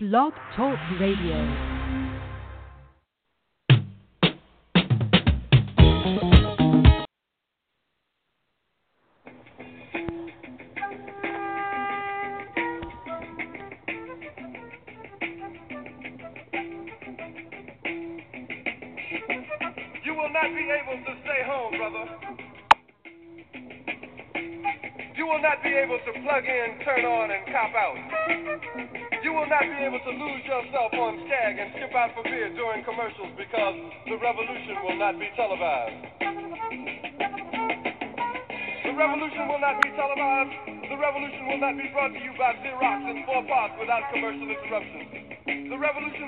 Blog Talk Radio. Commercial interruptions. The revolution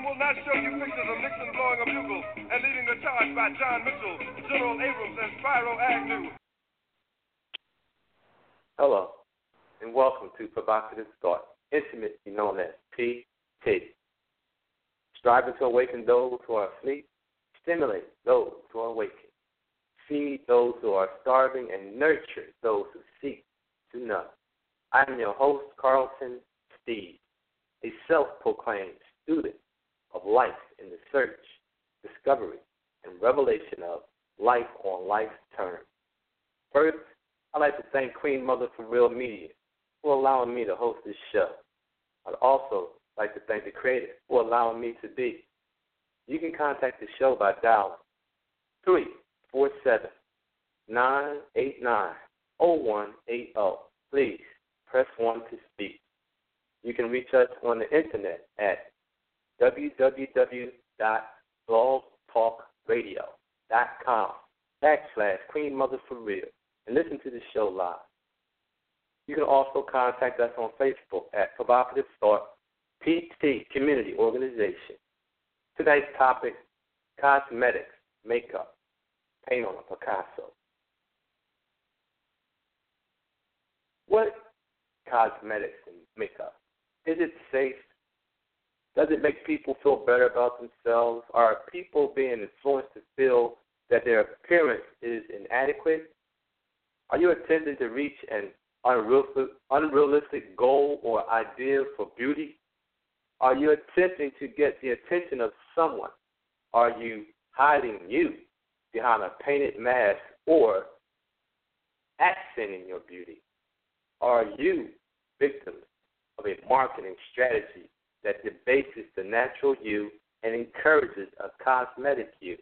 will not show you pictures of Nixon blowing a bugle and leading the charge by John Mitchell, General Abrams, and Spiro Agnew. Hello, and welcome to Provocative Thought, intimately known as PT. Striving to awaken those who are asleep, stimulate those who are awakened, feed those who are starving, and nurture those who seek to know. I am your host, Carlton Snead, a self-proclaimed student of life in the search, discovery, and revelation of life on life's terms. First, I'd like to thank Queen Mother for Real Media for allowing me to host this show. I'd also like to thank the creator for allowing me to be. You can contact the show by dialing 347-989-0180. Please press 1 to speak. You can reach us on the internet at www.blogtalkradio.com/Queen Mother for Real and listen to the show live. You can also contact us on Facebook at Provocative Thought PT Community Organization. Today's topic, cosmetics, makeup, paint on a Picasso. What cosmetics and makeup? Is it safe? Does it make people feel better about themselves? Are people being influenced to feel that their appearance is inadequate? Are you attempting to reach an unrealistic goal or ideal for beauty? Are you attempting to get the attention of someone? Are you hiding you behind a painted mask or accenting your beauty? Are you victims of a marketing strategy that debases the natural you and encourages a cosmetic you?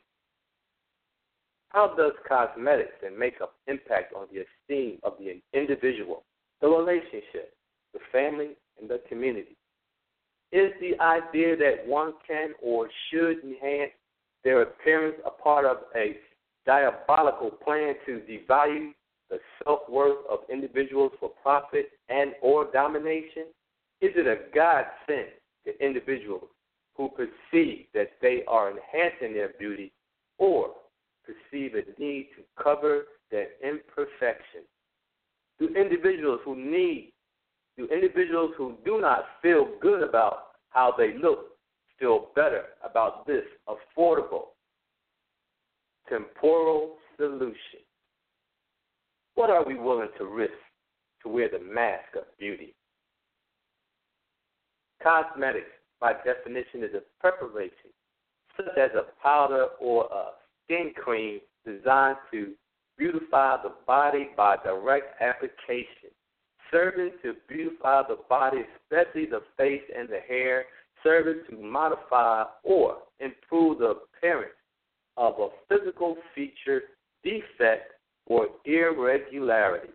How does cosmetics and makeup impact on the esteem of the individual, the relationship, the family, and the community? Is the idea that one can or should enhance their appearance a part of a diabolical plan to devalue the self-worth of individuals for profit and or domination? Is it a godsend to individuals who perceive that they are enhancing their beauty or perceive a need to cover their imperfection? Do individuals who do not feel good about how they look feel better about this affordable temporal solution? What are we willing to risk to wear the mask of beauty? Cosmetics, by definition, is a preparation, such as a powder or a skin cream, designed to beautify the body by direct application, serving to beautify the body, especially the face and the hair, serving to modify or improve the appearance of a physical feature, defect, or irregularity.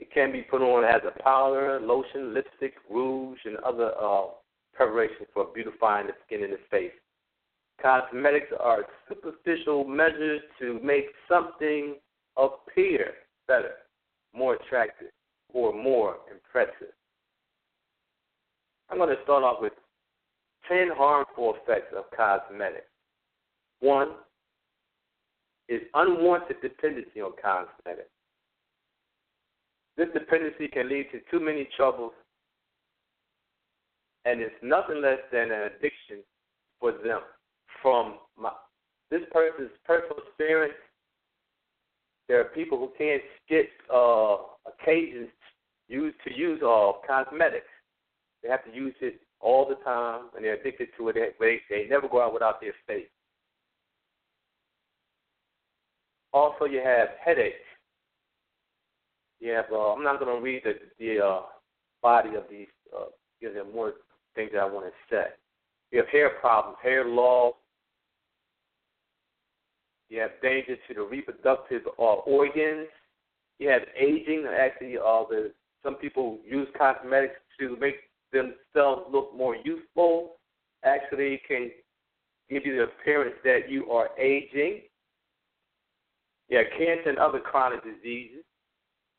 It can be put on as a powder, lotion, lipstick, rouge, and other preparations for beautifying the skin and the face. Cosmetics are superficial measures to make something appear better, more attractive, or more impressive. I'm going to start off with 10 harmful effects of cosmetics. 1. Is unwanted dependency on cosmetics. This dependency can lead to too many troubles, and it's nothing less than an addiction for them. From this person's personal experience, there are people who can't skip occasions to use cosmetics. They have to use it all the time, and they're addicted to it. They never go out without their space. Also, you have headaches. You have, I'm not going to read the body of these, because there are more things that I want to say. You have hair problems, hair loss. You have danger to the reproductive organs. You have aging. Actually, some people use cosmetics to make themselves look more youthful. Actually, can give you the appearance that you are aging. You have cancer and other chronic diseases.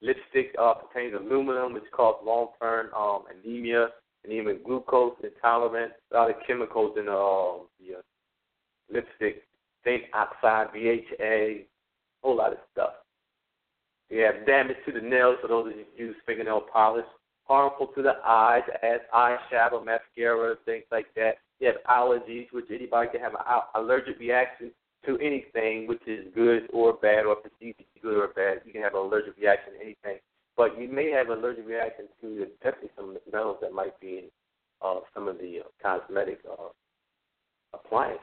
Lipstick contains aluminum, which causes long-term anemia, and even glucose intolerance. A lot of chemicals in the lipstick, zinc oxide, BHA, a whole lot of stuff. You have damage to the nails, for those that use fingernail polish. Harmful to the eyes, as eyeshadow, mascara, things like that. You have allergies, which anybody can have an allergic reaction to anything, which is good or bad, or perceived to be good or bad. You can have an allergic reaction to anything. But you may have an allergic reaction to definitely some of the metals that might be in some of the cosmetic appliances.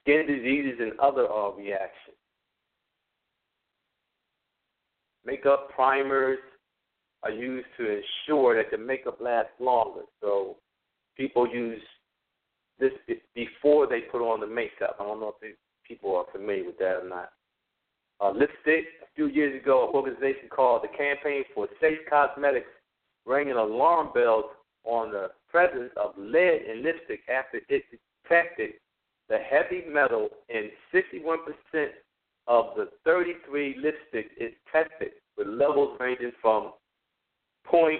Skin diseases and other reactions. Makeup primers are used to ensure that the makeup lasts longer. So people use this before they put on the makeup. I don't know if people are familiar with that or not. Lipstick, a few years ago, an organization called the Campaign for Safe Cosmetics rang an alarm bell on the presence of lead in lipstick after it detected the heavy metal in 61% of the 33 lipsticks it tested, with levels ranging from 0.03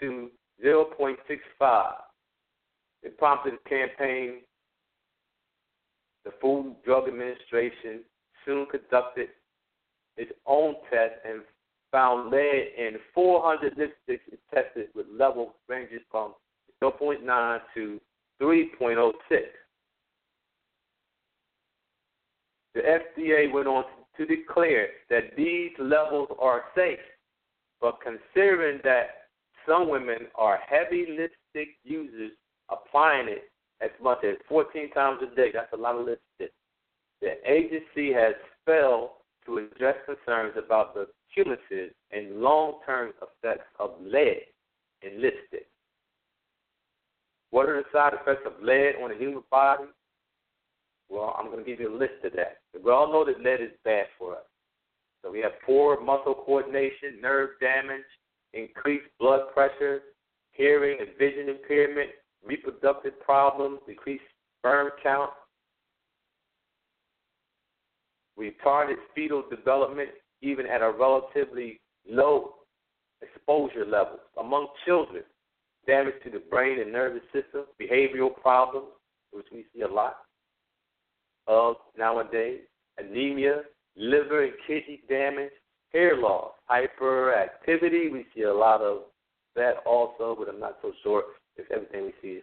to 0.65. It prompted a campaign. The Food and Drug Administration soon conducted its own test and found lead in 400 lipsticks it tested, with levels ranging from 0.9 to 3.06. The FDA went on to declare that these levels are safe, but considering that some women are heavy lipstick users, applying it as much as 14 times a day, that's a lot of lipstick, the agency has failed to address concerns about the cumulative and long-term effects of lead in lipstick. What are the side effects of lead on the human body? Well, I'm going to give you a list of that. We all know that lead is bad for us. So we have poor muscle coordination, nerve damage, increased blood pressure, hearing and vision impairment, reproductive problems, decreased sperm count, retarded fetal development, even at a relatively low exposure level among children, damage to the brain and nervous system, behavioral problems, which we see a lot of nowadays, anemia, liver and kidney damage, hair loss, hyperactivity. We see a lot of that also, but I'm not so sure if everything we see is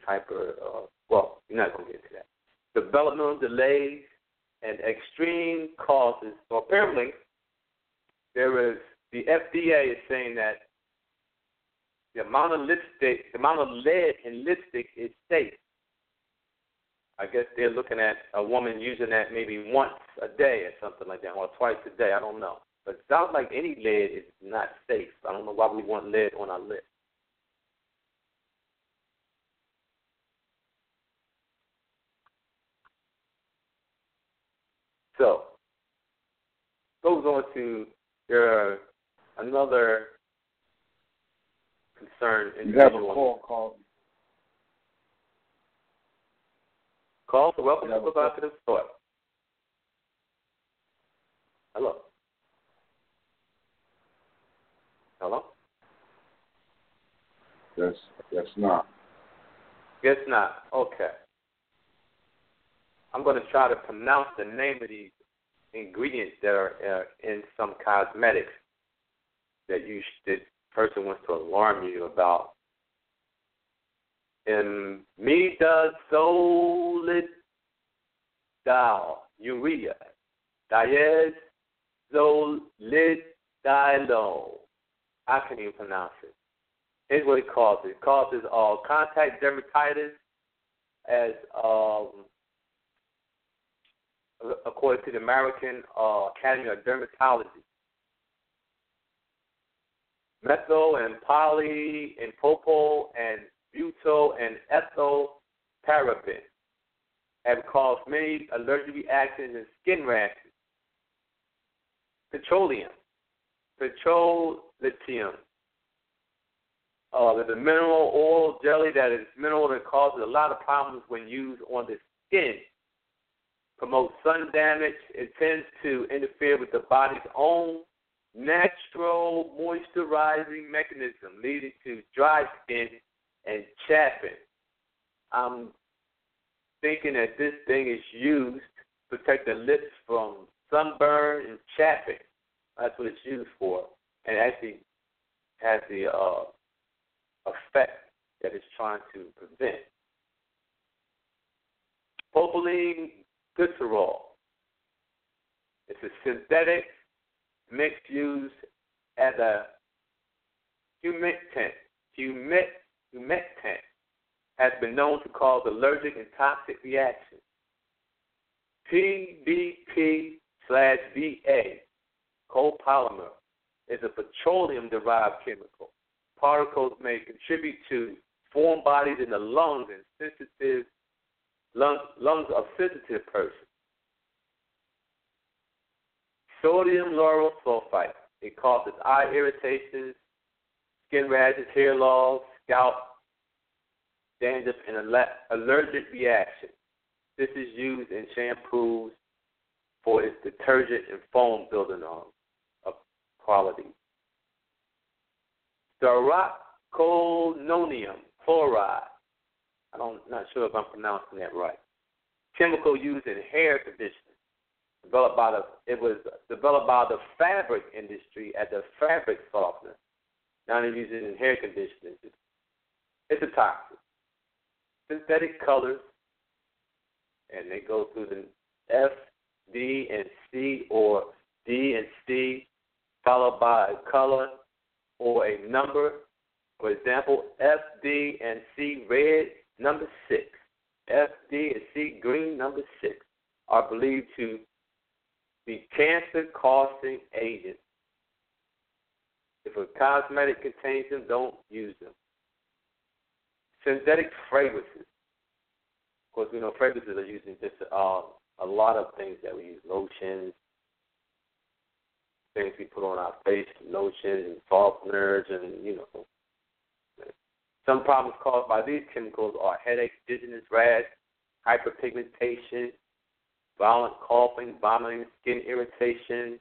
well, you're not going to get to that. Developmental delays and extreme causes. So apparently, the FDA is saying that the amount of lead in lipstick is safe. I guess they're looking at a woman using that maybe once a day or something like that, or twice a day. I don't know. But it sounds like any lead is not safe. I don't know why we want lead on our lips. So, goes on to another concern. You have a call. Call to welcome to Provocative Thought. Hello. Hello? Guess not. Okay. I'm going to try to pronounce the name of these ingredients that are in some cosmetics that person wants to alarm you about. And imidazolidide, urea, diazolididone. I can't even pronounce it. Here's what it causes. It causes contact dermatitis, as according to the American Academy of Dermatology. Methyl and poly and propyl and butyl and ethyl paraben have caused many allergic reactions and skin rashes. Petrolithium. There's a mineral oil jelly that is mineral that causes a lot of problems when used on the skin. Promotes sun damage. It tends to interfere with the body's own natural moisturizing mechanism, leading to dry skin and chapping. I'm thinking that this thing is used to protect the lips from sunburn and chapping. That's what it's used for, and it actually has the effect that it's trying to prevent. Propylene glycerol. It's a synthetic mix used as a humectant has been known to cause allergic and toxic reactions. PBP/BA, copolymer, is a petroleum-derived chemical. Particles may contribute to foreign bodies in the lungs and lungs of sensitive persons. Sodium lauryl sulfite. It causes eye irritations, skin rashes, hair loss, scalp, dandruff, and allergic reactions. This is used in shampoos for its detergent and foam building on of quality. Duracononium chloride. I'm not sure if I'm pronouncing that right. Chemical used in hair conditioning. It was developed by the fabric industry as a fabric softener. Now they're using it in hair conditioning. It's a toxic. Synthetic colors, and they go through the F, D, and C, or D and C, followed by a color or a number. For example, F, D, and C red, number 6. F, D, and C green, number 6, are believed to be cancer-causing agents. If a cosmetic contains them, don't use them. Synthetic fragrances. Of course, we know fragrances are used in just a lot of things that we use. Lotions, things we put on our face, lotions and softeners, and, you know. Some problems caused by these chemicals are headaches, dizziness, rash, hyperpigmentation, violent coughing, vomiting, skin irritation.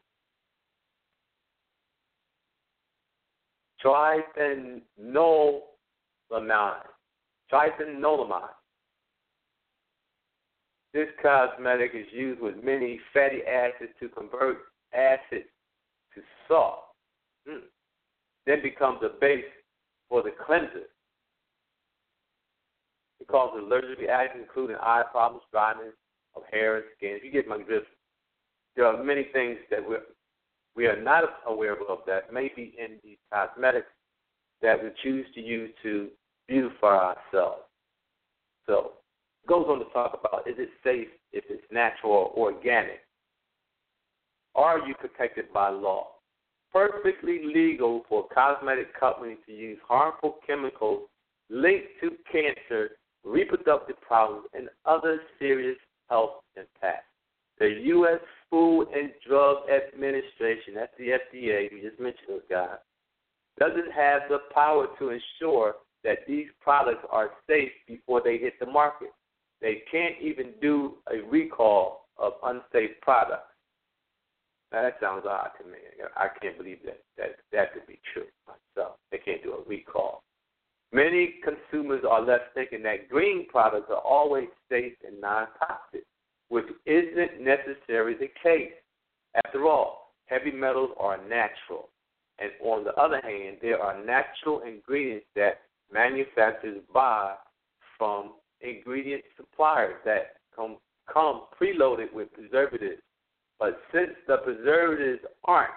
Triethanolamide. This cosmetic is used with many fatty acids to convert acid to salt. Then becomes a base for the cleanser. It causes allergic reactions, including eye problems, dryness of hair and skin. If you get my drift, there are many things that we are not aware of that may be in these cosmetics that we choose to use to beautify ourselves. So it goes on to talk about, is it safe if it's natural or organic? Are you protected by law? Perfectly legal for a cosmetic company to use harmful chemicals linked to cancer, reproductive problems, and other serious health impacts. The U.S. Food and Drug Administration, that's the FDA, you just mentioned those guys, doesn't have the power to ensure that these products are safe before they hit the market. They can't even do a recall of unsafe products. Now, that sounds odd to me. I can't believe that could be true myself. They can't do a recall. Many consumers are left thinking that green products are always safe and non-toxic, which isn't necessarily the case. After all, heavy metals are natural. And on the other hand, there are natural ingredients that manufacturers buy from ingredient suppliers that come preloaded with preservatives. But since the preservatives aren't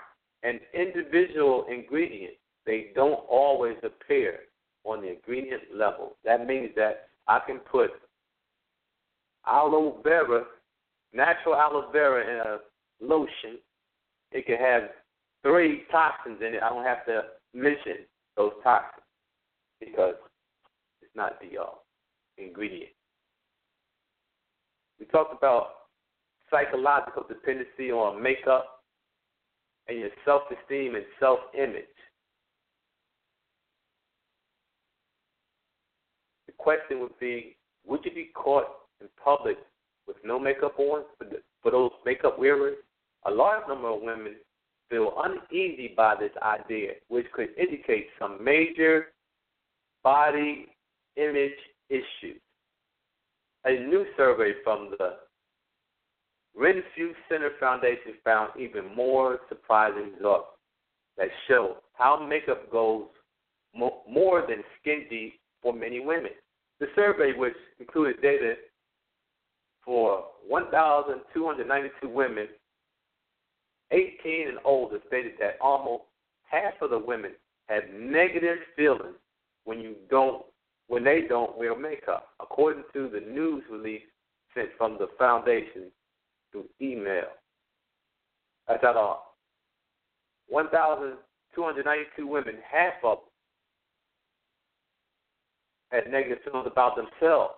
an individual ingredient, they don't always appear on the ingredient level. That means that I can put aloe vera, natural aloe vera, in a lotion. It can have 3 toxins in it. I don't have to mention those toxins because it's not the ingredient. We talked about psychological dependency on makeup and your self-esteem and self-image. The question would be, would you be caught in public with no makeup on? For those makeup wearers, a large number of women feel uneasy by this idea, which could indicate some major body image issues. A new survey from the Renfrew Center Foundation found even more surprising results that show how makeup goes more than skin deep for many women. The survey, which included data for 1,292 women, 18 and older, stated that almost half of the women have negative feelings when they don't wear makeup, according to the news release sent from the foundation through email. That's at all. 1,292 women, half of them had negative feelings about themselves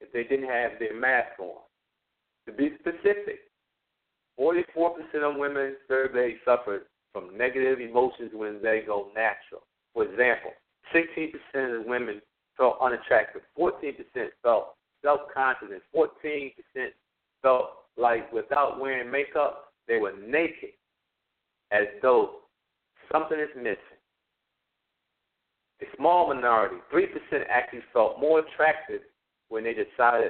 if they didn't have their mask on. To be specific, 44% of women surveyed suffered from negative emotions when they go natural. For example, 16% of women felt unattractive, 14% felt self-conscious, and 14% felt like without wearing makeup, they were naked, as though something is missing. A small minority, 3%, actually felt more attractive when they decided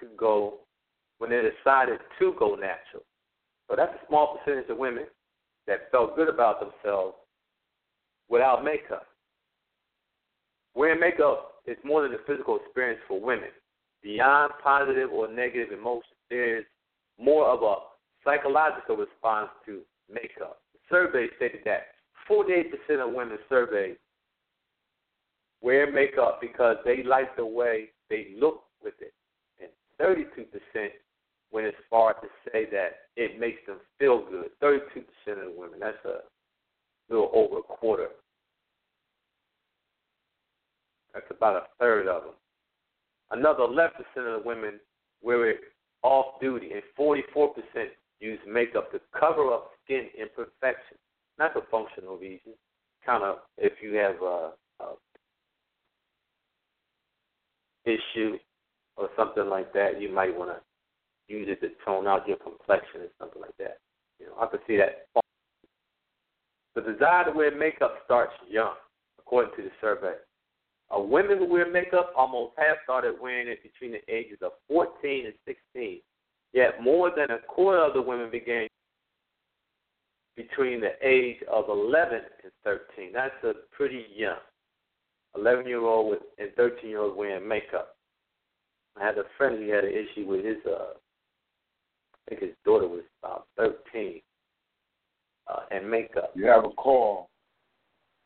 to go natural. So that's a small percentage of women that felt good about themselves without makeup. Wearing makeup is more than a physical experience for women. Beyond positive or negative emotions, there is more of a psychological response to makeup. The survey stated that 48% of women surveyed wear makeup because they like the way they look with it, and 32% went as far to say that it makes them feel good. 32% of the women, that's a little over a quarter. That's about a third of them. Another 11% of the women wear it off-duty, and 44% use makeup to cover up skin imperfections. Not for functional reasons, kind of if you have a issue or something like that, you might want to use it to tone out your complexion or something like that. You know, I could see that. The desire to wear makeup starts young, according to the survey. Women who wear makeup, almost half started wearing it between the ages of 14 and 16, yet more than a quarter of the women began between the age of 11 and 13. That's a pretty young 11-year-old and 13-year-old wearing makeup. I had a friend who had an issue with his, I think his daughter was about 13, and makeup. You have a call.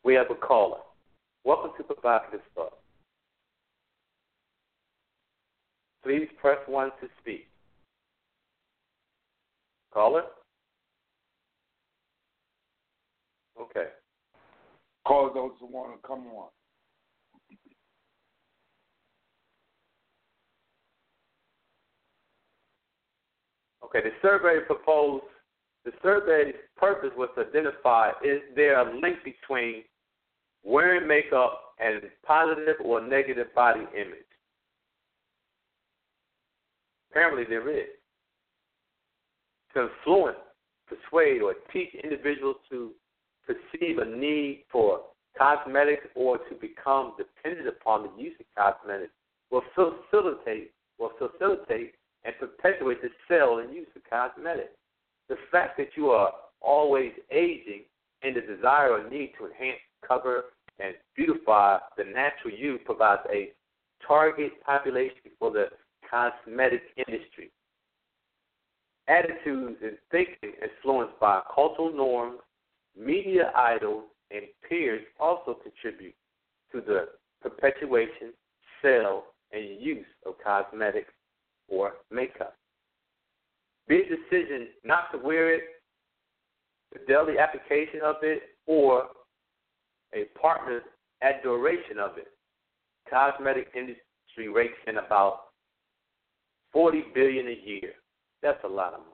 We have a caller. Welcome to Provocative Thought. Please press 1 to speak. Caller? Okay. Call those who want to come on. Okay, the survey's purpose was to identify, is there a link between wearing makeup and positive or negative body image? Apparently there is. To influence, persuade, or teach individuals to perceive a need for cosmetics or to become dependent upon the use of cosmetics will facilitate and perpetuate the sale and use of cosmetics. The fact that you are always aging and the desire or need to enhance, cover, and beautify the natural you provides a target population for the cosmetic industry. Attitudes and thinking influenced by cultural norms, media idols, and peers also contribute to the perpetuation, sale, and use of cosmetics or makeup. Big decision not to wear it, the daily application of it, or a partner's adoration of it. Cosmetic industry rakes in about $40 billion a year. That's a lot of money.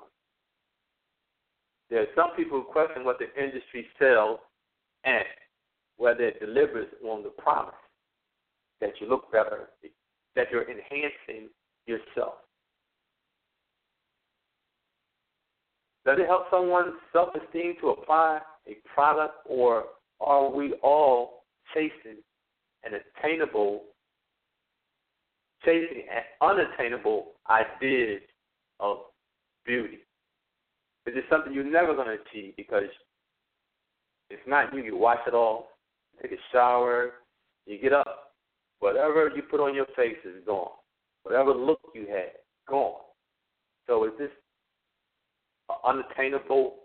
There are some people who question what the industry sells and whether it delivers on the promise that you look better, that you're enhancing yourself. Does it help someone's self-esteem to apply a product, or are we all chasing an attainable, chasing unattainable ideas of beauty? Is it something you're never going to achieve because it's not you? You wash it all, take a shower, you get up. Whatever you put on your face is gone. Whatever look you had, gone. So is this unattainable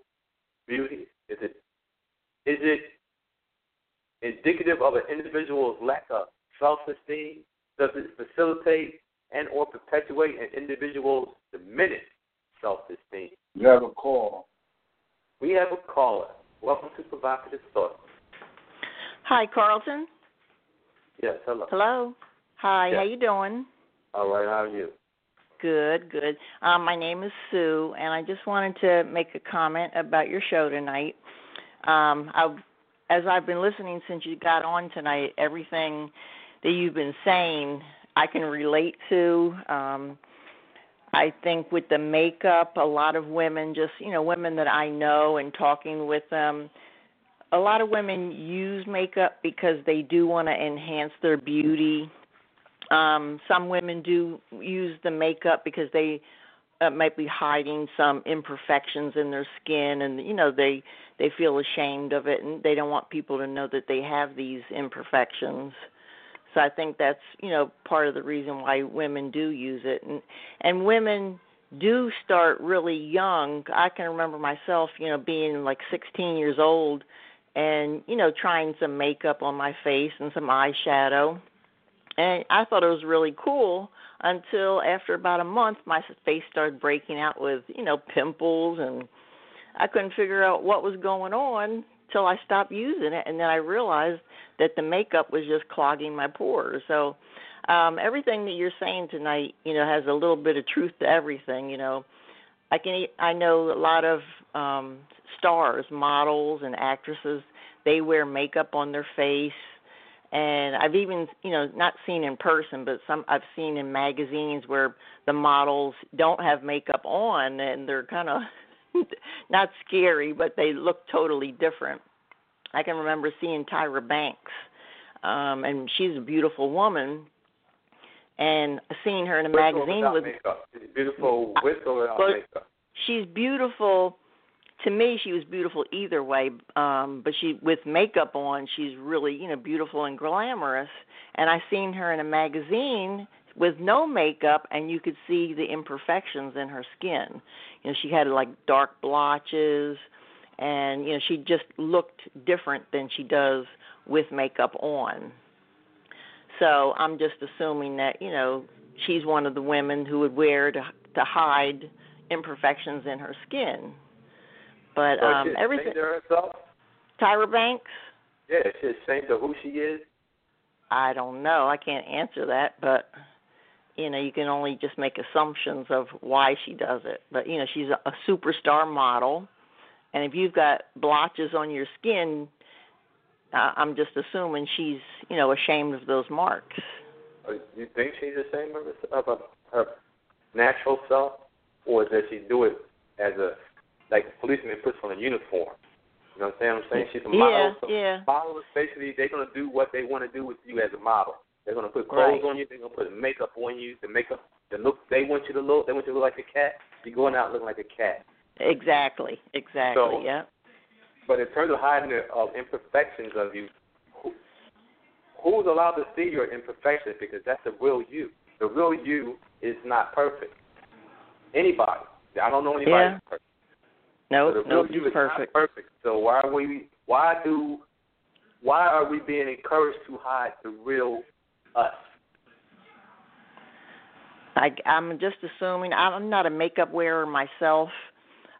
beauty? Is it indicative of an individual's lack of self-esteem? Does it facilitate and or perpetuate an individual's diminished self-esteem? You have a call. We have a caller. Welcome to Provocative Thought. Hi, Carlton. Yes, hello. Hello. Hi, yes. How you doing? All right, how are you? Good, good. My name is Sue, and I just wanted to make a comment about your show tonight. As I've been listening since you got on tonight, everything that you've been saying I can relate to. I think with the makeup, a lot of women just, women that I know and talking with them, a lot of women use makeup because they do want to enhance their beauty. Some women do use the makeup because they might be hiding some imperfections in their skin, and, they feel ashamed of it, and they don't want people to know that they have these imperfections. So I think that's, part of the reason why women do use it. And women do start really young. I can remember myself, being like 16 years old and, trying some makeup on my face and some eyeshadow. And I thought it was really cool until after about a month my face started breaking out with, pimples, and I couldn't figure out what was going on till I stopped using it, and then I realized that the makeup was just clogging my pores. So everything that you're saying tonight, has a little bit of truth to everything. I know a lot of stars, models, and actresses. They wear makeup on their face, and I've even, not seen in person, but some I've seen in magazines where the models don't have makeup on, and they're kind of not scary, but they look totally different. I can remember seeing Tyra Banks, and she's a beautiful woman, and seeing her in a magazine with makeup. She's beautiful with or without makeup. She's beautiful. To me, she was beautiful either way, but she with makeup on, she's really, beautiful and glamorous. And I seen her in a magazine with no makeup, and you could see the imperfections in her skin. She had like dark blotches, and she just looked different than she does with makeup on. So I'm just assuming that she's one of the women who would wear to hide imperfections in her skin. But everything. Herself? Tyra Banks. Yeah, she's ashamed of who she is. I don't know. I can't answer that, but. You can only just make assumptions of why she does it. But, she's a superstar model. And if you've got blotches on your skin, I'm just assuming she's, ashamed of those marks. You think she's ashamed of her natural self? Or does she do it as like a policeman puts on a uniform? You know what I'm saying? She's a model. Yeah, so models, basically, they're going to do what they want to do with you as a model. They're going to put clothes on you. They're going to put makeup on you. The makeup, the look they want you to look. They want you to look like a cat. You're going out looking like a cat. Exactly. So, yeah. But in terms of hiding the imperfections of you, who's allowed to see your imperfections? Because that's the real you. The real you is not perfect. Anybody. I don't know anybody who's perfect. No, nobody's perfect. So why do Why are we being encouraged to hide the real us? I'm just assuming. I'm not a makeup wearer myself.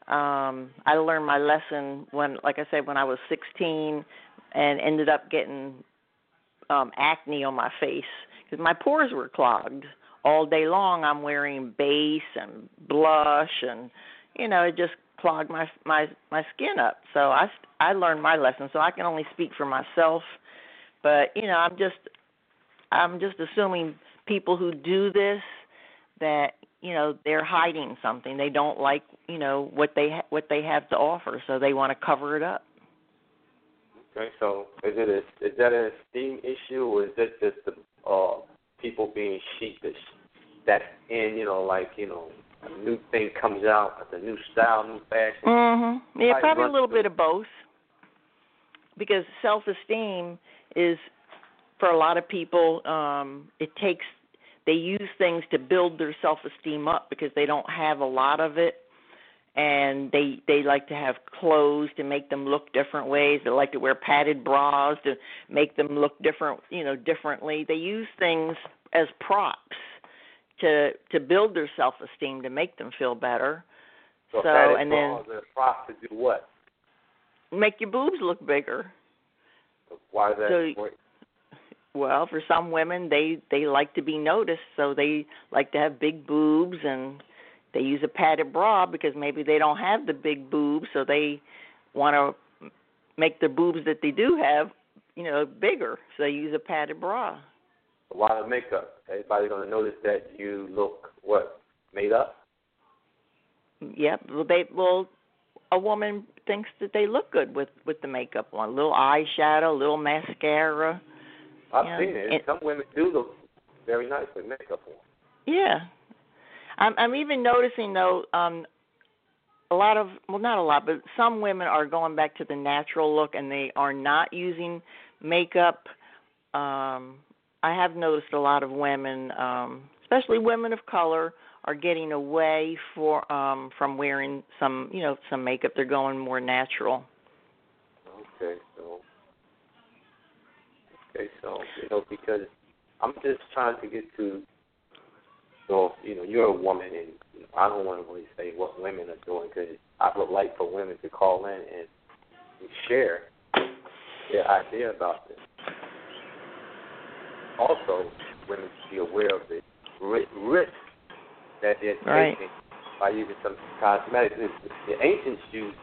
I learned my lesson when, like I said, when I was 16 and ended up getting acne on my face because my pores were clogged. All day long I'm wearing base and blush and, you know, it just clogged my skin up. So I learned my lesson, so I can only speak for myself. But, you know, I'm just assuming people who do this that, you know, they're hiding something. They don't like, you know, what they have to offer, so they want to cover it up. Okay, so is that an esteem issue, or is that just the people being sheepish? That's in, you know, like, you know, a new thing comes out, a new style, new fashion. Mm-hmm. Yeah, probably a little bit of both, because self-esteem is, for a lot of people, they use things to build their self-esteem up because they don't have a lot of it, and they like to have clothes to make them look different ways. They like to wear padded bras to make them look different, you know, differently. They use things as props to build their self-esteem, to make them feel better. So and then props to do what? Make your boobs look bigger. Why is that important? Well, for some women, they like to be noticed, so they like to have big boobs, and they use a padded bra because maybe they don't have the big boobs, so they want to make the boobs that they do have, you know, bigger, so they use a padded bra. A lot of makeup. Everybody's going to notice that you look, what, made up? Yeah, well, a woman thinks that they look good with the makeup on. A little eyeshadow, a little mascara. I've seen it. Some women do look very nice with makeup on. Yeah. I'm even noticing, though, a lot of, well, not a lot, but some women are going back to the natural look, and they are not using makeup. I have noticed a lot of women, especially women of color, are getting away from wearing some makeup. They're going more natural. Okay, so you know, because I'm just trying to get to, so you know, you're a woman, and you know, I don't want to really say what women are doing, because I would like for women to call in and share their idea about this. Also, women should be aware of the risk that they're taking by using some cosmetics. The ancients used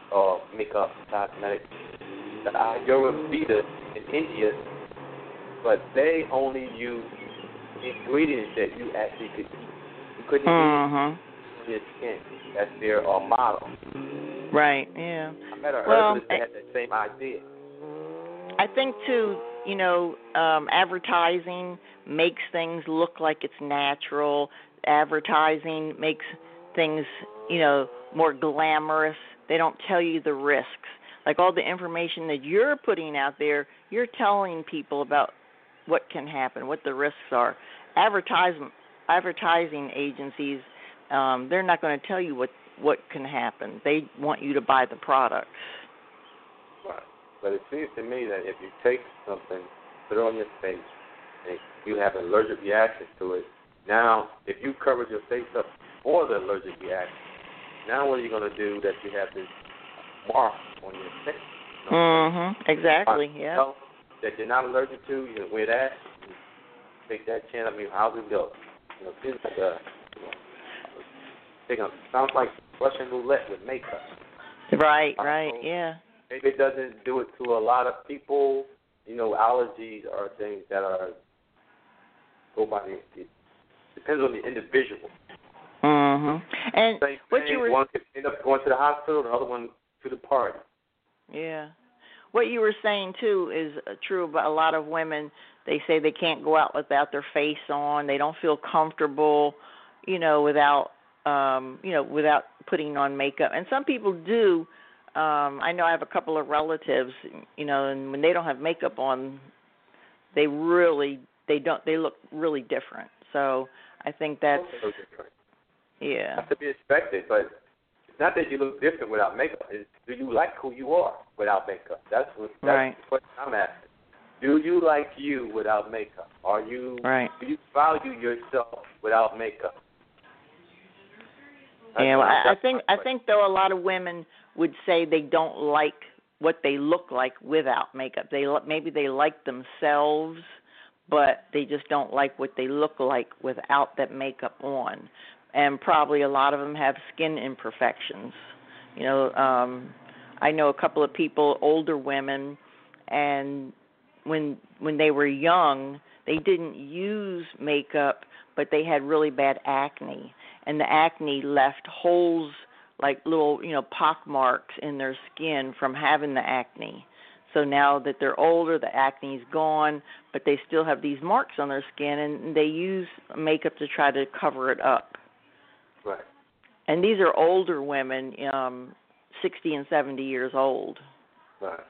makeup cosmetics, the Ayurveda in India, but they only used ingredients that you actually couldn't use on your skin. That's their model. Right, yeah. I met a herbalist that had that same idea. I think, too, you know, advertising makes things look like it's natural. Advertising makes things, you know, more glamorous. They don't tell you the risks. Like all the information that you're putting out there, you're telling people about what can happen, what the risks are. Advertising agencies, they're not going to tell you what can happen. They want you to buy the products. Right. But it seems to me that if you take something, put it on your face, and you have an allergic reaction to it, now if you covered your face up for the allergic reaction, now what are you going to do that you have this mark on your face? You know, exactly, yeah. Know that you're not allergic to, you can wear that, you take that chin. I mean, how's it go? You know, it's like sounds like Russian roulette with makeup. Right, yeah. Maybe it doesn't do it to a lot of people. You know, allergies are things that depends on the individual. Mm-hmm. And one could end up going to the hospital, the other one to the party. Yeah. What you were saying, too, is true about a lot of women. They say they can't go out without their face on. They don't feel comfortable, you know, without putting on makeup. And some people do. I know I have a couple of relatives, you know, and when they don't have makeup on, they look really different. So I think that's different. Yeah. That's to be expected, but it's not that you look different without makeup. It's do you like who you are without makeup? That's the question I'm asking. Do you like you without makeup? Are you right? Do you value yourself without makeup? I think though a lot of women would say they don't like what they look like without makeup. Maybe they like themselves, but they just don't like what they look like without that makeup on. And probably a lot of them have skin imperfections. You know, I know a couple of people, older women, and when they were young, they didn't use makeup, but they had really bad acne. And the acne left holes, like little, pock marks in their skin from having the acne. So now that they're older, the acne's gone, but they still have these marks on their skin, and they use makeup to try to cover it up. Right. And these are older women, 60 and 70 years old. Right.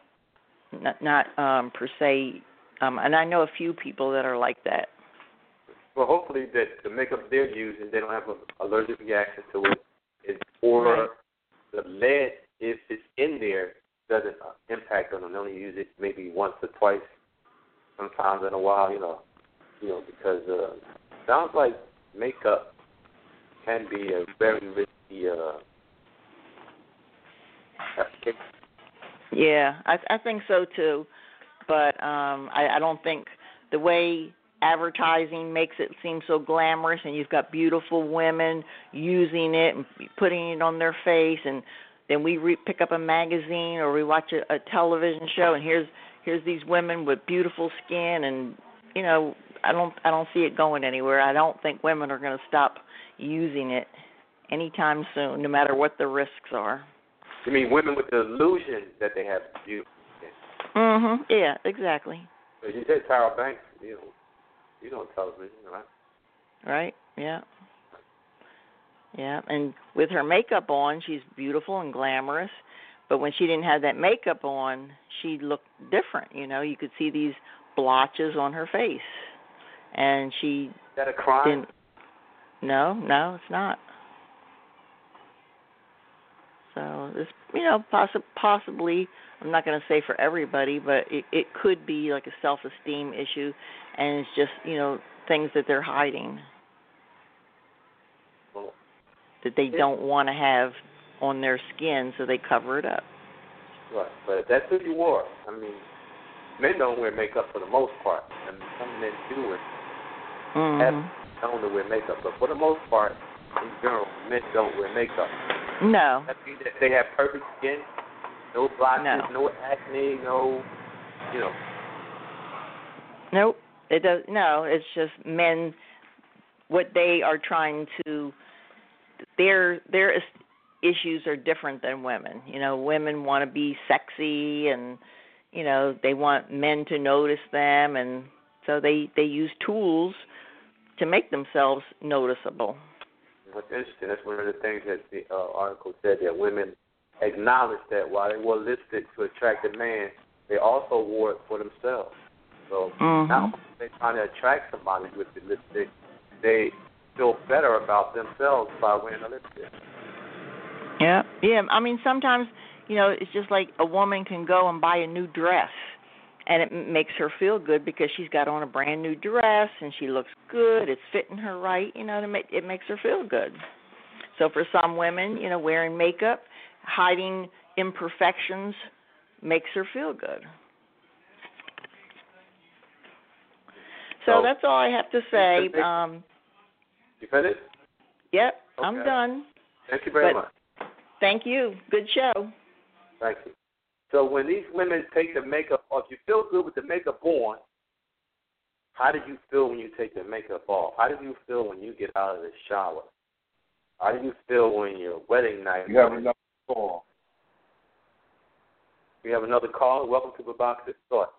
Not per se, and I know a few people that are like that. Well, hopefully that the makeup they're using, they don't have an allergic reaction to it, or the lead, if it's in there, doesn't impact on them. They only use it maybe once or twice, sometimes in a while, because sounds like makeup can be a very risky application. Yeah, I think so too, but I don't think the way advertising makes it seem so glamorous, and you've got beautiful women using it and putting it on their face, and then we pick up a magazine or we watch a television show, and here's these women with beautiful skin, and I don't see it going anywhere. I don't think women are going to stop using it anytime soon, no matter what the risks are. You mean women with the illusion that they have beautiful skin? Mm-hmm. Yeah, exactly. As you said, Tyra Banks, you don't television, right? Right, yeah. Yeah, and with her makeup on, she's beautiful and glamorous. But when she didn't have that makeup on, she looked different, You could see these blotches on her face. And she... Is that a crime? No, it's not. So this, possibly, I'm not going to say for everybody, but it could be like a self-esteem issue, and it's just, things that they're hiding that they don't want to have on their skin, so they cover it up. Right, but that's who you are. I mean, men don't wear makeup for the most part. I mean, some men do it. Mm-hmm. Have known to wear makeup, but for the most part, in general, men don't wear makeup. No. They have perfect skin, no blotches, no acne, no. Nope. It does. No, it's just men. What they are trying to, their issues are different than women. Women want to be sexy, and they want men to notice them, and so they use tools to make themselves noticeable. What's interesting, that's one of the things that the article said, that women acknowledged that while they wore lipstick to attract a man, they also wore it for themselves. So now they're trying to attract somebody with the lipstick, they feel better about themselves by wearing a lipstick. Yeah, yeah. I mean, sometimes, it's just like a woman can go and buy a new dress, and it makes her feel good because she's got on a brand new dress and she looks good. It's fitting her right, it makes her feel good. So for some women, wearing makeup, hiding imperfections makes her feel good. So that's all I have to say. You finished? Yep, okay. I'm done. Thank you very much. Thank you. Good show. Thank you. So when these women take the makeup off, you feel good with the makeup on. How do you feel when you take the makeup off? How do you feel when you get out of the shower? How do you feel when your wedding night? You have another call. We have another call. Welcome to Provocative Thought.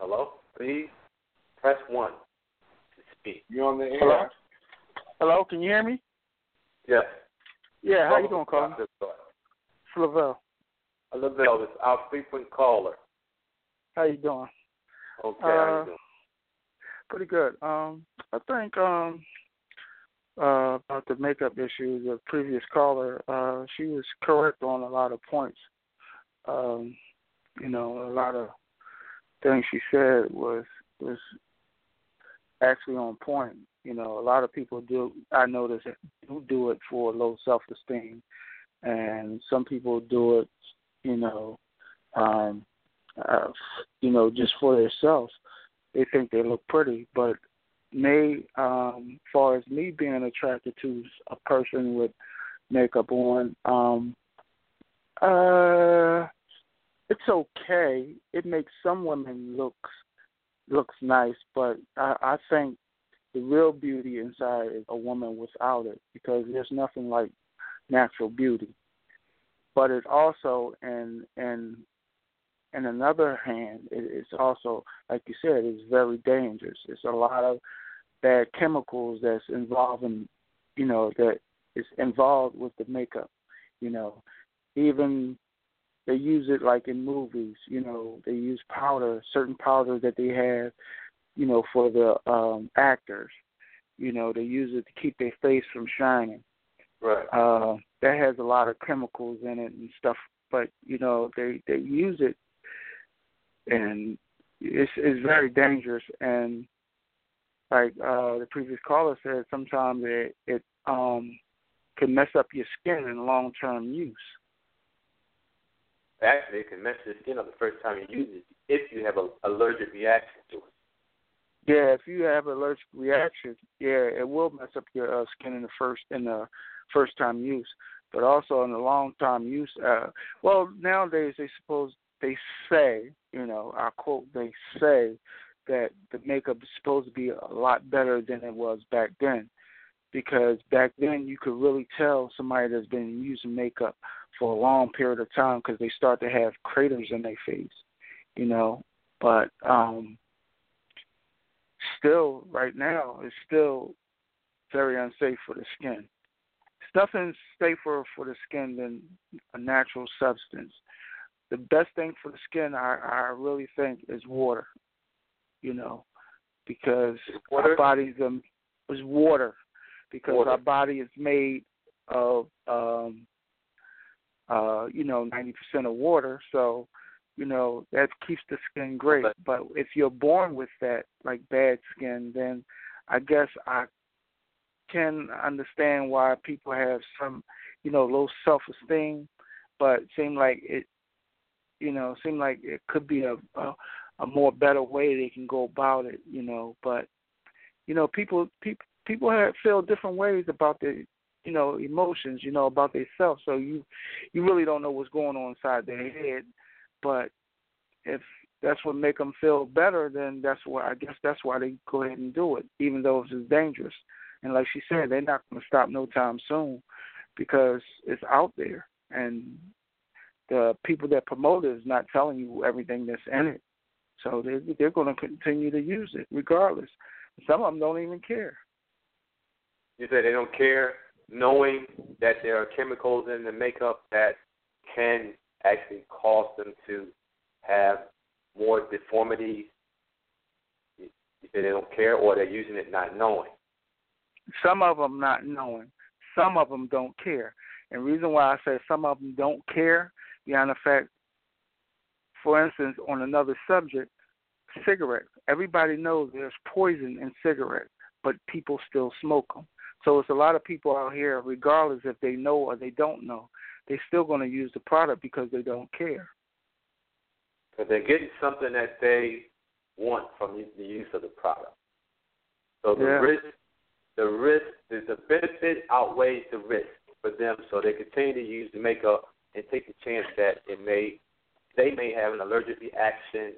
Hello? Please press 1 to speak. You on the air? Hello? Can you hear me? Yes. Yeah, how you doing, Carlton? It's LaVelle. LaVelle is our frequent caller. How you doing? Okay, how you doing? Pretty good. I think about the makeup issue, the previous caller, she was correct on a lot of points. you know, a lot of things she said was actually on point. You know, a lot of people do, I notice, do it for low self-esteem, and some people do it, just for themselves. They think they look pretty, but me, far as me being attracted to a person with makeup on, it's okay. It makes some women looks nice, but I think the real beauty inside is a woman without it, because there's nothing like natural beauty. But it also, and another hand, it's also, like you said, it's very dangerous. It's a lot of bad chemicals that's involved in, that is involved with the makeup. Even they use it like in movies. They use powder, certain powder that they have, for the actors. They use it to keep their face from shining. Right. That has a lot of chemicals in it and stuff, but they use it. And it's very dangerous, and like the previous caller said, sometimes it can mess up your skin in long-term use. Actually, it can mess your skin up the first time you use it if you have an allergic reaction to it. Yeah, if you have allergic reaction, yeah, it will mess up your skin in the first time use, but also in the long-term use. Nowadays they say, I quote, they say that the makeup is supposed to be a lot better than it was back then, because back then you could really tell somebody that's been using makeup for a long period of time, because they start to have craters in their face, But still, right now, it's still very unsafe for the skin. There's nothing safer for the skin than a natural substance. The best thing for the skin, I really think, is water, because water? Our body is made of, 90% of water. So, that keeps the skin great. But if you're born with that, like bad skin, then I guess I can understand why people have some, low self-esteem, but seem like it, seem like it could be a more better way they can go about it, But people feel different ways about their, emotions, about themselves. So you really don't know what's going on inside their head. But if that's what make them feel better, then that's why they go ahead and do it, even though it's dangerous. And like she said, they're not going to stop no time soon, because it's out there, and the people that promote it is not telling you everything that's in it. So they're going to continue to use it regardless. Some of them don't even care. You said they don't care, knowing that there are chemicals in the makeup that can actually cause them to have more deformities. You said they don't care, or they're using it not knowing. Some of them not knowing. Some of them don't care. And the reason why I say some of them don't care, beyond the fact, for instance, on another subject, cigarettes. Everybody knows there's poison in cigarettes, but people still smoke them. So it's a lot of people out here, regardless if they know or they don't know, they're still going to use the product because they don't care. Because they're getting something that they want from the use of the product. So the benefit outweighs the risk for them, so they continue to use the makeup and take the chance that they may have an allergic reaction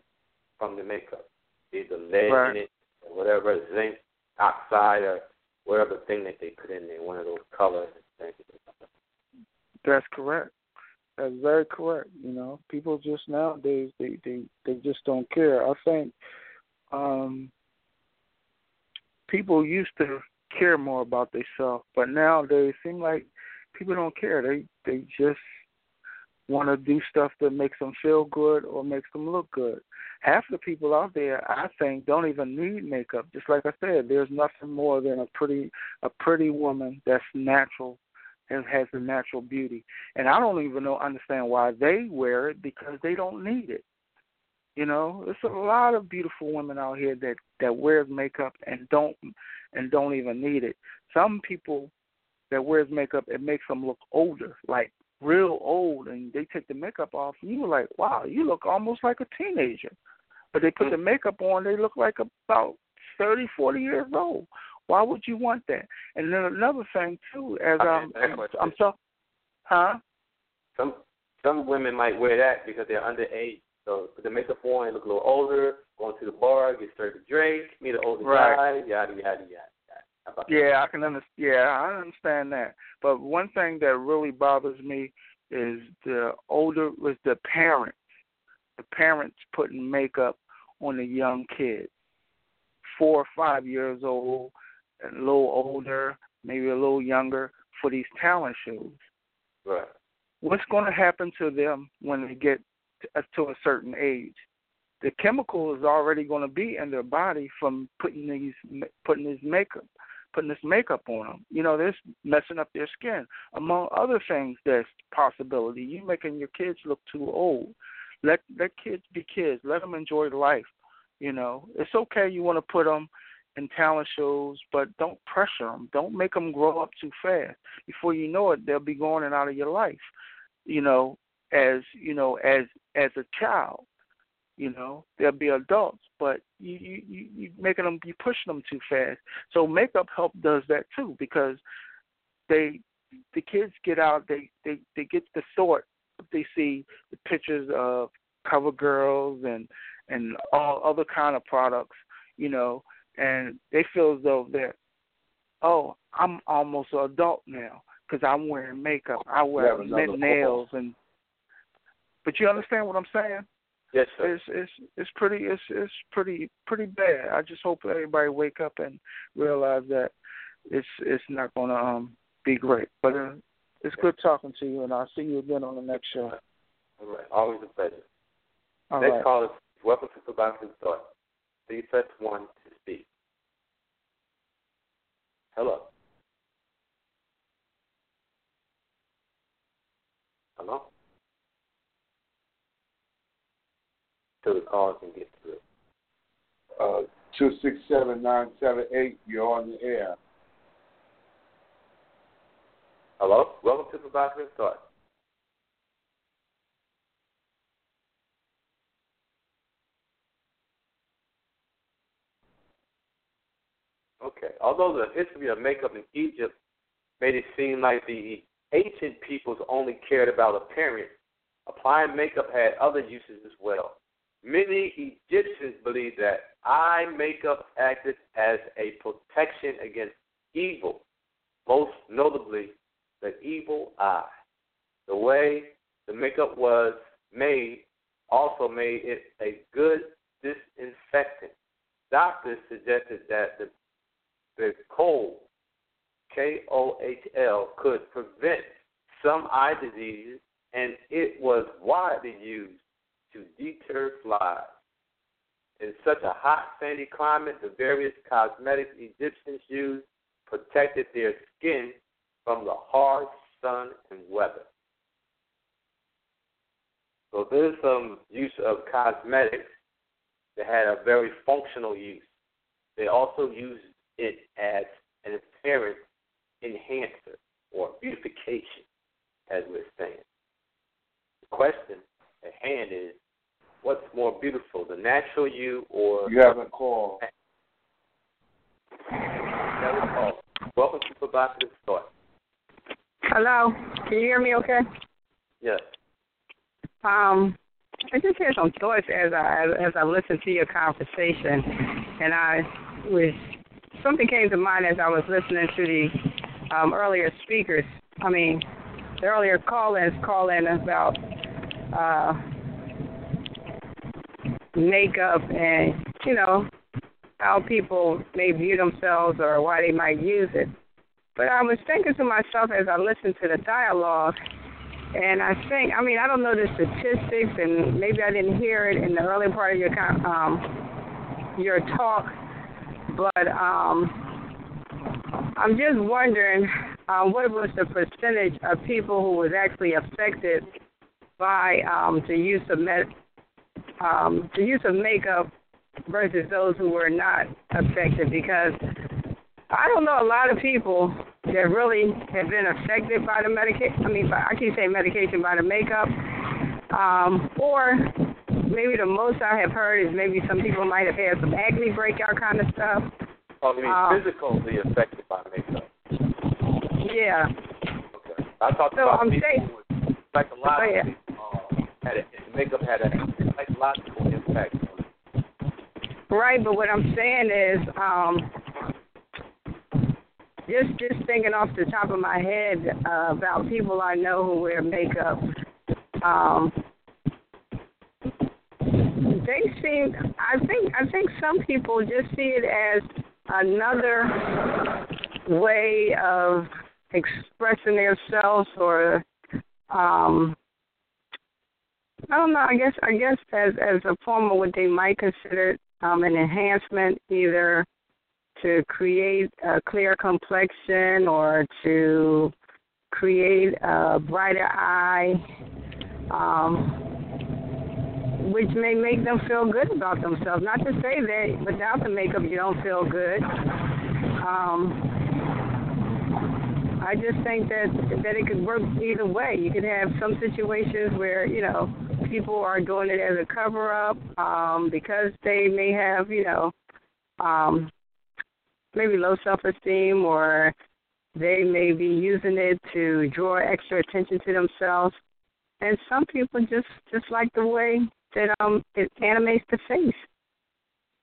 from the makeup, either lead in it or whatever, zinc oxide or whatever thing that they put in there, one of those colors and things. That's correct. That's very correct. People just nowadays they just don't care. I think people used to care more about themselves, but nowadays seem like people don't care. They just want to do stuff that makes them feel good or makes them look good. Half the people out there, I think, don't even need makeup. Just like I said, there's nothing more than a pretty woman that's natural and has a natural beauty. And I don't even understand why they wear it, because they don't need it. You know, there's a lot of beautiful women out here that wears makeup and don't even need it. Some people that wears makeup, it makes them look older, like real old, and they take the makeup off, and you were like, wow, you look almost like a teenager. But they put the makeup on, they look like about 30, 40 years old. Why would you want that? And then another thing, too, as Some women might wear that because they're underage. So put the makeup on, look a little older, going to the bar, get straight to drink, meet an older guy, yada, yada, yada. I can understand. Yeah, I understand that. But one thing that really bothers me is the parents. The parents putting makeup on the young kids, 4 or 5 years old, a little older, maybe a little younger, for these talent shows. Right. What's going to happen to them when they get to a certain age? The chemical is already going to be in their body from putting this makeup on them. You know, they're messing up their skin. Among other things, there's possibility. You're making your kids look too old. Let kids be kids. Let them enjoy life. You know, it's okay you want to put them in talent shows, but don't pressure them. Don't make them grow up too fast. Before you know it, they'll be going and out of your life, as a child. You know, they'll be adults, but you pushing them too fast. So makeup help does that too, because the kids get out, they get the sort. They see the pictures of CoverGirls and all other kind of products, you know, and they feel as though I'm almost an adult now because I'm wearing makeup. I wear mint nails, but you understand what I'm saying? Yes, sir. It's pretty bad. I just hope everybody wake up and realize that it's not going to be great. But it's good talking to you, and I'll see you again on the next show. All right, always a pleasure. Next caller, welcome to Provocative Thought. Please press 1 to speak. Hello. Hello. So the call can get through. 267-978, you're on the air. Hello? Welcome to Provocative Thought. Okay. Although the history of makeup in Egypt made it seem like the ancient peoples only cared about appearance, applying makeup had other uses as well. Many Egyptians believed that eye makeup acted as a protection against evil, most notably the evil eye. The way the makeup was made also made it a good disinfectant. Doctors suggested that the cold, KOHL, could prevent some eye diseases, and it was widely used to deter flies. In such a hot, sandy climate, the various cosmetics Egyptians used protected their skin from the harsh sun and weather. So there's some use of cosmetics that had a very functional use. They also used it as an appearance enhancer or beautification, as we're saying. The question at hand is, what's more beautiful, the natural you or... You have a call. Welcome to Provocative Thought. Hello. Can you hear me okay? Yes. I just had some thoughts as I listened to your conversation, and something came to mind as I was listening to the earlier speakers. I mean, the earlier call-in about makeup and, you know, how people may view themselves or why they might use it. But I was thinking to myself as I listened to the dialogue, and I think, I mean, I don't know the statistics, and maybe I didn't hear it in the early part of your talk, but I'm just wondering what was the percentage of people who was actually affected by the use of makeup versus those who were not affected? Because I don't know a lot of people that really have been affected by the medication. By the makeup. Or maybe the most I have heard is maybe some people might have had some acne breakout kind of stuff. Oh, you mean physically affected by makeup? Yeah. Okay. I talked about people psychologically. Makeup had a psychological impact on it. Right, but what I'm saying is, just thinking off the top of my head about people I know who wear makeup. I think some people just see it as another way of expressing themselves, or I don't know. I guess as a form of what they might consider an enhancement, either to create a clear complexion or to create a brighter eye. Which may make them feel good about themselves. Not to say that without the makeup you don't feel good. I just think that it could work either way. You could have some situations where, people are doing it as a cover-up because they may have, maybe low self-esteem, or they may be using it to draw extra attention to themselves. And some people just like the way that it animates the face.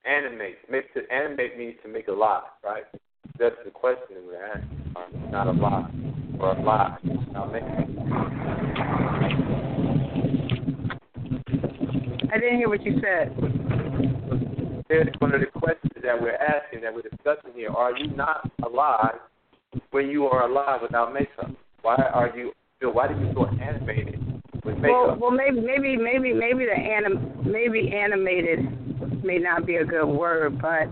Animate. To animate means to make a lie, right? That's the question we're asking. Not a lie. Or a lie. Not make it. I didn't hear what you said. One of the questions that we're asking, that we're discussing here, are you not alive when you are alive without makeup? Why do you feel animated? Well, maybe animated may not be a good word, but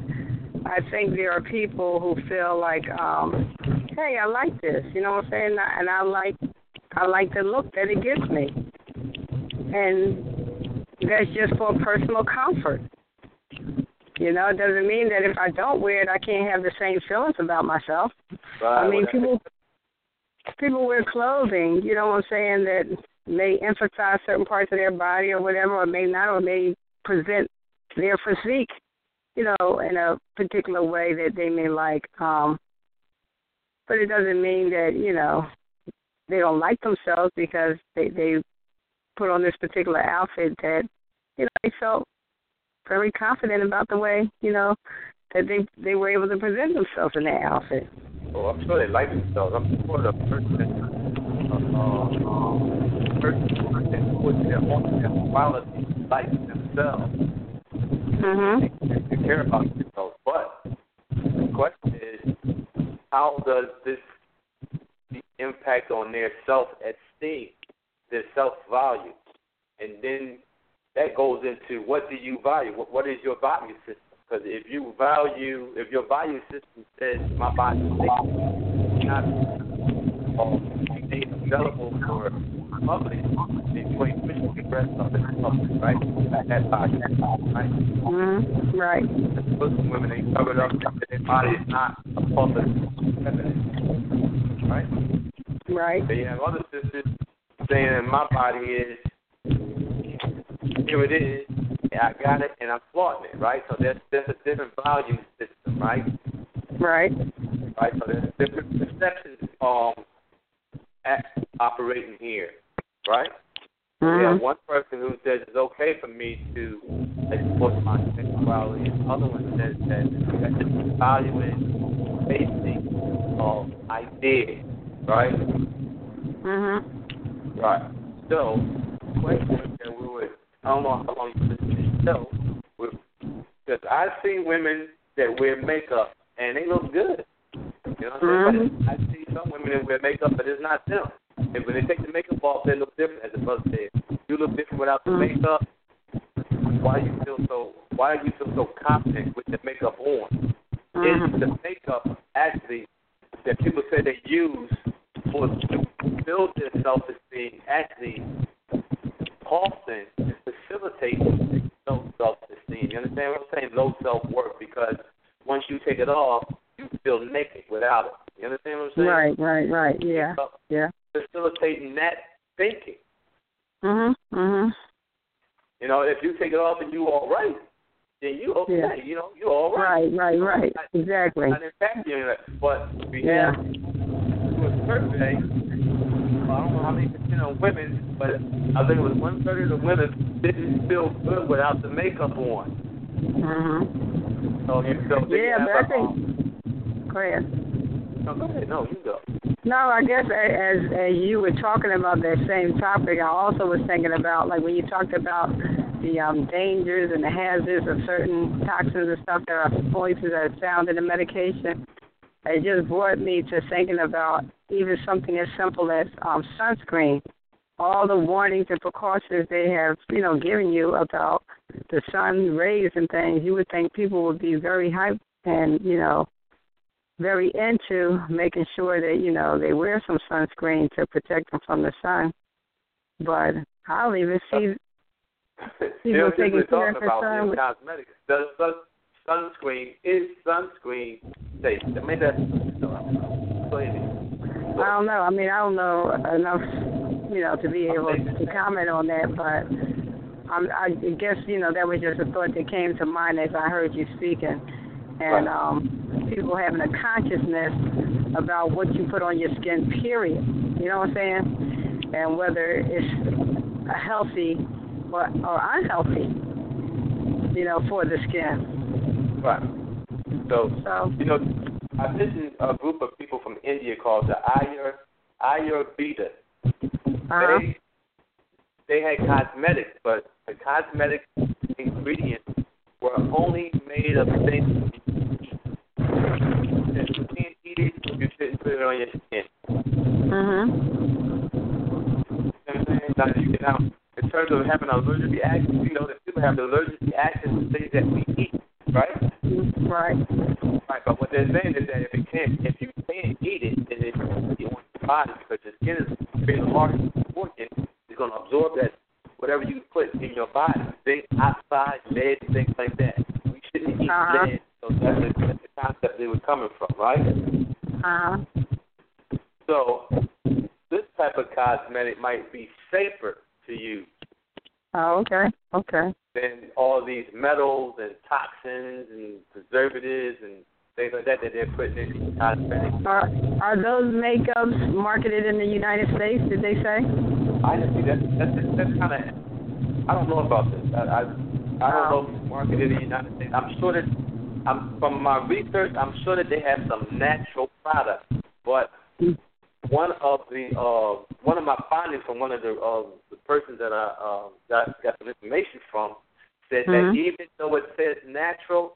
I think there are people who feel like, hey, I like this, you know what I'm saying, and I like the look that it gives me, and that's just for personal comfort. It doesn't mean that if I don't wear it, I can't have the same feelings about myself. Right, people wear clothing, you know what I'm saying, that may emphasize certain parts of their body or whatever, or may not, or may present their physique, in a particular way that they may like. But it doesn't mean that, they don't like themselves because they put on this particular outfit that, they felt very confident about the way, that they were able to present themselves in that outfit. Oh, I'm sure they like themselves. I'm sure the person that puts their own quality likes themselves. Mm-hmm. They care about themselves. But the question is, how does this impact on their self-esteem, their self-value? And then that goes into what do you value? What is your value system? Because if your value system says my body is not available for public, then you ain't pushing the breast of the public, right? That body, right? Mm-hmm. Right. Muslim women ain't covered up because their body is not a public feminine, right? Right. So you have other sisters saying my body is, here it is. I got it, and I'm flaunting it, right? So there's a different value system, right? Right. Right, so there's different perceptions operating here, right? Mm-hmm. You have one person who says it's okay for me to export my sexuality, and the other one says that this value is basic idea, right? Mm-hmm. Right. So, the question that we would, I don't know how long you've been listening to this show, because I've seen women that wear makeup and they look good. You know what I'm saying? Mm-hmm. I've seen some women that wear makeup, but it's not them. And when they take the makeup off, they look different, as the brother said. You look different without the makeup. Why do you feel so confident with the makeup on? Mm-hmm. Is the makeup actually that people say they use self-esteem. Often it facilitates low self-esteem. You understand what I'm saying? Low self-worth, because once you take it off, you feel naked without it. You understand what I'm saying? Right. Yeah. So yeah. Facilitating that thinking. Mhm. You know, if you take it off and you all right, then you okay. Yeah. You know, you all right. Right. Exactly. Not impacting it, but we have a survey. I don't know how many percent of women, but I think it was 1/3 of women didn't feel good without the makeup on. Mhm. So yeah, but I think. Go ahead. No, you go. No, I guess as you were talking about that same topic, I also was thinking about, like, when you talked about the dangers and the hazards of certain toxins and stuff that are voices that are found in the medication, it just brought me to thinking about even something as simple as sunscreen. All the warnings and precautions they have, you know, given you about the sun rays and things, you would think people would be very hyped and, you know, very into making sure that, you know, they wear some sunscreen to protect them from the sun. But I don't even see people taking care of the sun. The sunscreen is sunscreen safe. I mean, that's, I don't know. I mean, I don't know enough, you know, to be able to comment on that, but I guess, you know, that was just a thought that came to mind as I heard you speaking. And people having a consciousness about what you put on your skin, period. You know what I'm saying? And whether it's healthy or unhealthy, you know, for the skin. Right. So you know, I visited a group of people from India called the Ayurveda. Uh-huh. They had cosmetics, but the cosmetic ingredients were only made of things that you can't eat it, you shouldn't put it on your skin. Mm-hmm. You know, in terms of having allergic reactions, you know that people have allergic reactions to things that we eat, right? Right. But what they're saying is that if you can't eat it, then it won't be on your body because your skin is being hard working. It's going to absorb that whatever you put in your body, things outside, lead, things like that. We shouldn't eat lead. So that's the concept they were coming from, right? Uh-huh. So this type of cosmetic might be safer to use. Oh, okay. Than all these metals and toxins and preservatives and things like that they're putting in these cosmetics. Are those makeups marketed in the United States, did they say? Honestly, that's kind of, I don't know about this. I don't know if it's marketed in the United States. From my research, I'm sure that they have some natural products, but one of my findings from one of the persons that I got some information from said that even though it says natural,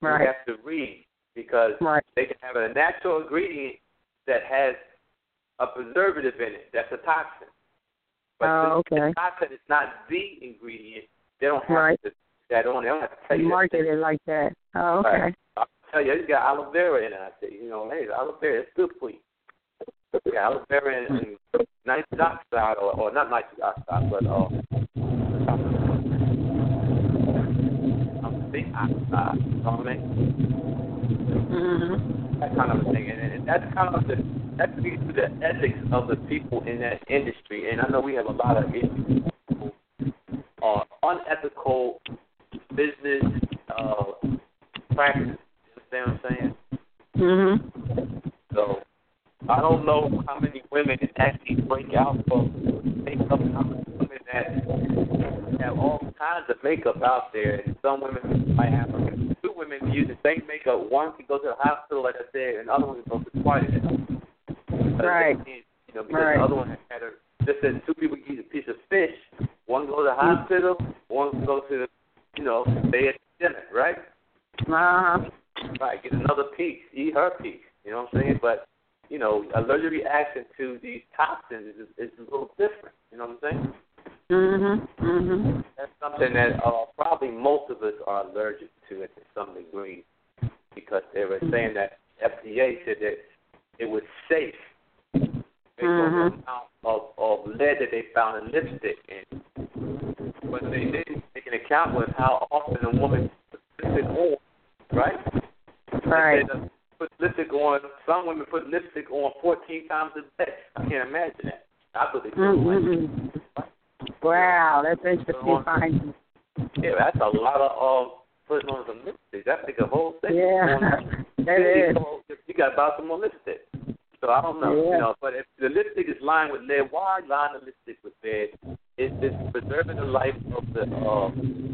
you have to read because they can have a natural ingredient that has a preservative in it that's a toxin, but the toxin is not the ingredient. They don't have to. That on. They don't have to tell you market it like that. Oh, okay. Right. I'll tell you, it's got aloe vera in it. I say, you know, hey, aloe vera, it's good for you. Yeah, aloe vera and nitric oxide, or not nitric oxide, but zinc oxide, you know what I mean? Mm-hmm. That kind of a thing. And that's kind of the ethics of the people in that industry. And I know we have a lot of issues. Unethical business practice. You understand what I'm saying? Mm-hmm. So I don't know how many women actually break out from makeup. How many women that have all kinds of makeup out there, and some women might have two women use the same makeup. One can go to the hospital, like I said, and the other one can go to twice. Right. You know, because the other one had her. Just that two people eat a piece of fish. One goes to the hospital. One goes to the, you know, stay at dinner, right? Right. Get another piece. Eat her piece. You know what I'm saying? But you know, allergic reaction to these toxins is a little different. You know what I'm saying? Mhm. That's something that probably most of us are allergic to it to some degree, because they were saying that FDA said that it was safe. because of lead that they found in lipstick. And what they didn't take into account was how often a woman puts lipstick on, right? Right. Put lipstick on. Some women put lipstick on 14 times a day. I can't imagine that. I thought they did. Wow, that's interesting finding. Yeah, that's a lot of putting on some lipstick. That's like a whole thing. Yeah, that is. You got to buy some more lipstick. So I don't know, yeah. You know, but if the lipstick is lined with lead, why line the lipstick with lead? It's just preserving the life of the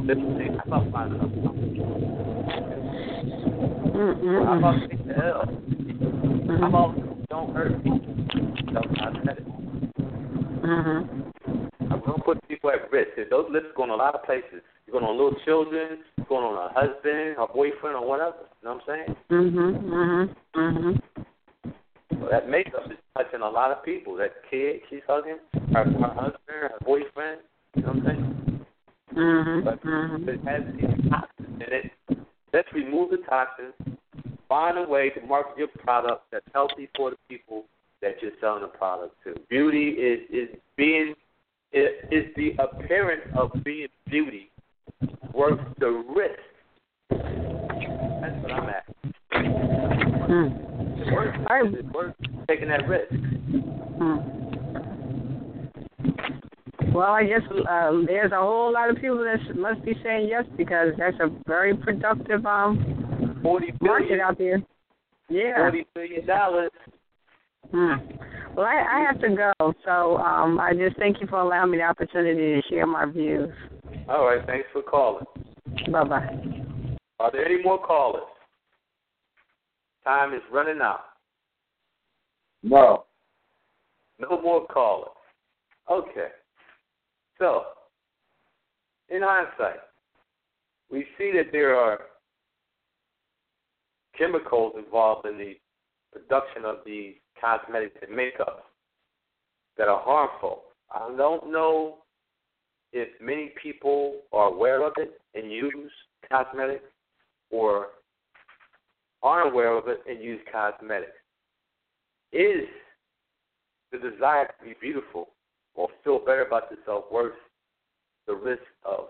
lipstick. I thought lining up something. I'm about to take the L. I'm always don't hurt me. I said it. I'm going to put people at risk. And those lips go on a lot of places. You're going on little children, you're going on a husband, a boyfriend, or whatever. You know what I'm saying? So that makeup is touching a lot of people. That kid she's hugging, her husband, her boyfriend. You know what I'm saying? But it has these toxins in it. Let's remove the toxins. Find a way to market your product that's healthy for the people that you're selling the product to. Beauty is the appearance of being beauty worth the risk. That's what I'm at. It's worth taking that risk. Well, I guess there's a whole lot of people that must be saying yes, because that's a very productive market out there. Yeah. $40 billion. Well, I have to go, so I just thank you for allowing me the opportunity to share my views. All right, thanks for calling. Bye-bye. Are there any more callers? Time is running out. No. No more callers. Okay. So, in hindsight, we see that there are chemicals involved in the production of these cosmetics and makeup that are harmful. I don't know if many people are aware of it and use cosmetics, or aren't aware of it and use cosmetics. Is the desire to be beautiful or feel better about yourself worth the risk of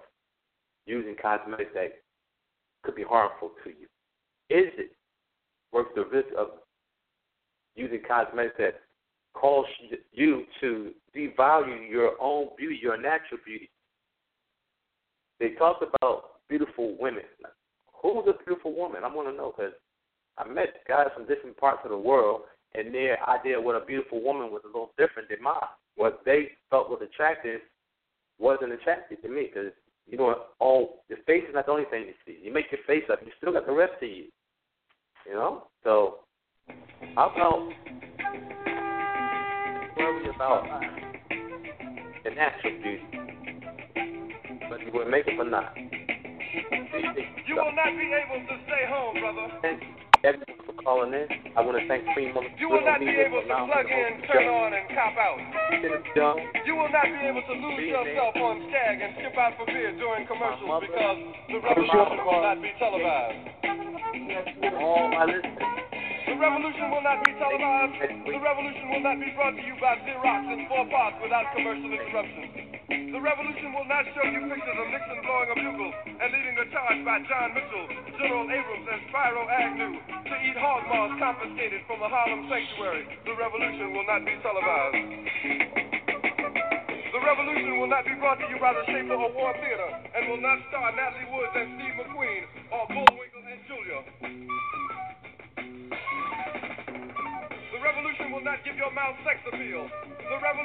using cosmetics that could be harmful to you? Is it worth the risk of using cosmetics that cause you to devalue your own beauty, your natural beauty? They talk about beautiful women. Who's a beautiful woman? I want to know, because I met guys from different parts of the world, and their idea of what a beautiful woman was a little different than mine. What they felt was attractive wasn't attractive to me, because, you know, your face is not the only thing you see. You make your face up, you still got the rest of you. You know? So, how about worry about the natural beauty, whether you wear makeup or not. You will not be able to stay home, brother. Thank you, everyone, for calling in. I want to thank Queen Mother. You will not be able to plug in, turn on, and cop out. You will not be able to lose yourself on Skag and skip out for beer during commercials, because the revolution will not be televised. All my listeners. The revolution will not be televised. The revolution will not be brought to you by Xerox in 4 parts without commercial interruption. The revolution will not show you pictures of Nixon blowing a bugle and leading a charge by John Mitchell, General Abrams, and Spiro Agnew to eat hog maws confiscated from the Harlem sanctuary. The revolution will not be televised. The revolution will not be brought to you by the Schaefer Award Theater and will not star Natalie Woods and Steve McQueen or Bullwinkle and Julia. The revolution will not give your mouth sex appeal. The revolution